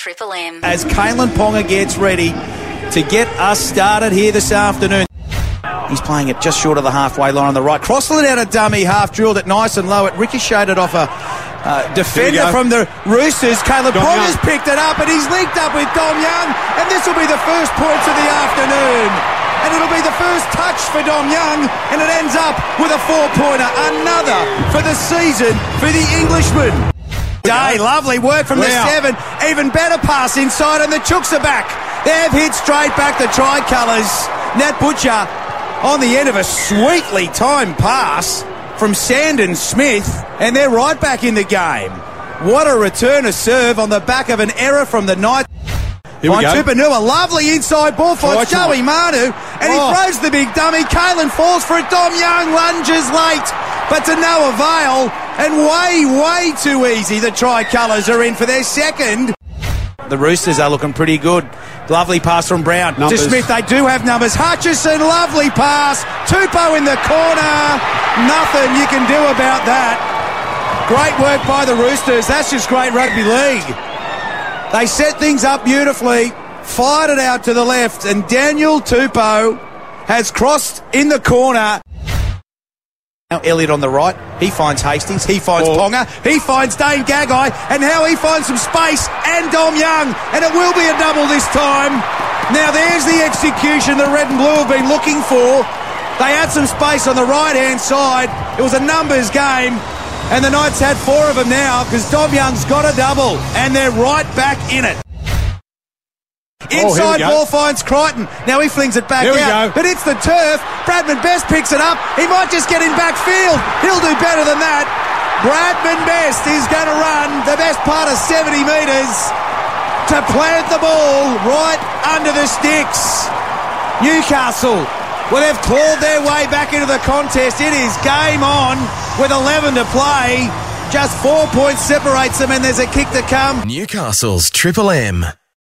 Triple M. As Kalyn Ponga gets ready to get us started here this afternoon. He's playing it just short of the halfway line on the right. Crossed it out a dummy half, drilled it nice and low. It ricocheted off a defender from the Roosters. Kalyn Ponga's picked it up and he's linked up with Dom Young. And this will be the first points of the afternoon. And it'll be the first touch for Dom Young. And it ends up with a four-pointer. Another for the season for the Englishman. Day, lovely work from the seven. Even better pass inside and the Chooks are back. They've hit straight back the tricolours. Nat Butcher on the end of a sweetly timed pass from Sandon Smith, and they're right back in the game. What a return of serve on the back of an error from the Knights. Here we go. Tupanua, lovely inside ball finds Joey Manu, and he throws the big dummy. Kalyn falls for it. Dom Young lunges late, but to no avail, and way too easy. The tricolours are in for their second. The Roosters are looking pretty good. Lovely pass from Brown. Numbers. To Smith, they do have numbers. Hutchison, lovely pass. Tupou in the corner. Nothing you can do about that. Great work by the Roosters. That's just great rugby league. They set things up beautifully, fired it out to the left, and Daniel Tupou has crossed in the corner. Now Elliot on the right, he finds Hastings, he finds Ponga, he finds Dane Gagai, and now he finds some space and Dom Young, and it will be a double this time. Now there's the execution the red and blue have been looking for. They had some space on the right-hand side. It was a numbers game, and the Knights had four of them now because Dom Young's got a double, and they're right back in it. Inside ball finds Crichton. Now he flings it back out, but it's the turf. Bradman Best picks it up. He might just get in backfield. He'll do better than that. Bradman Best is going to run the best part of 70 metres to plant the ball right under the sticks. Newcastle will have clawed their way back into the contest. It is game on with 11 to play. Just 4 points separates them, and there's a kick to come. Newcastle's Triple M.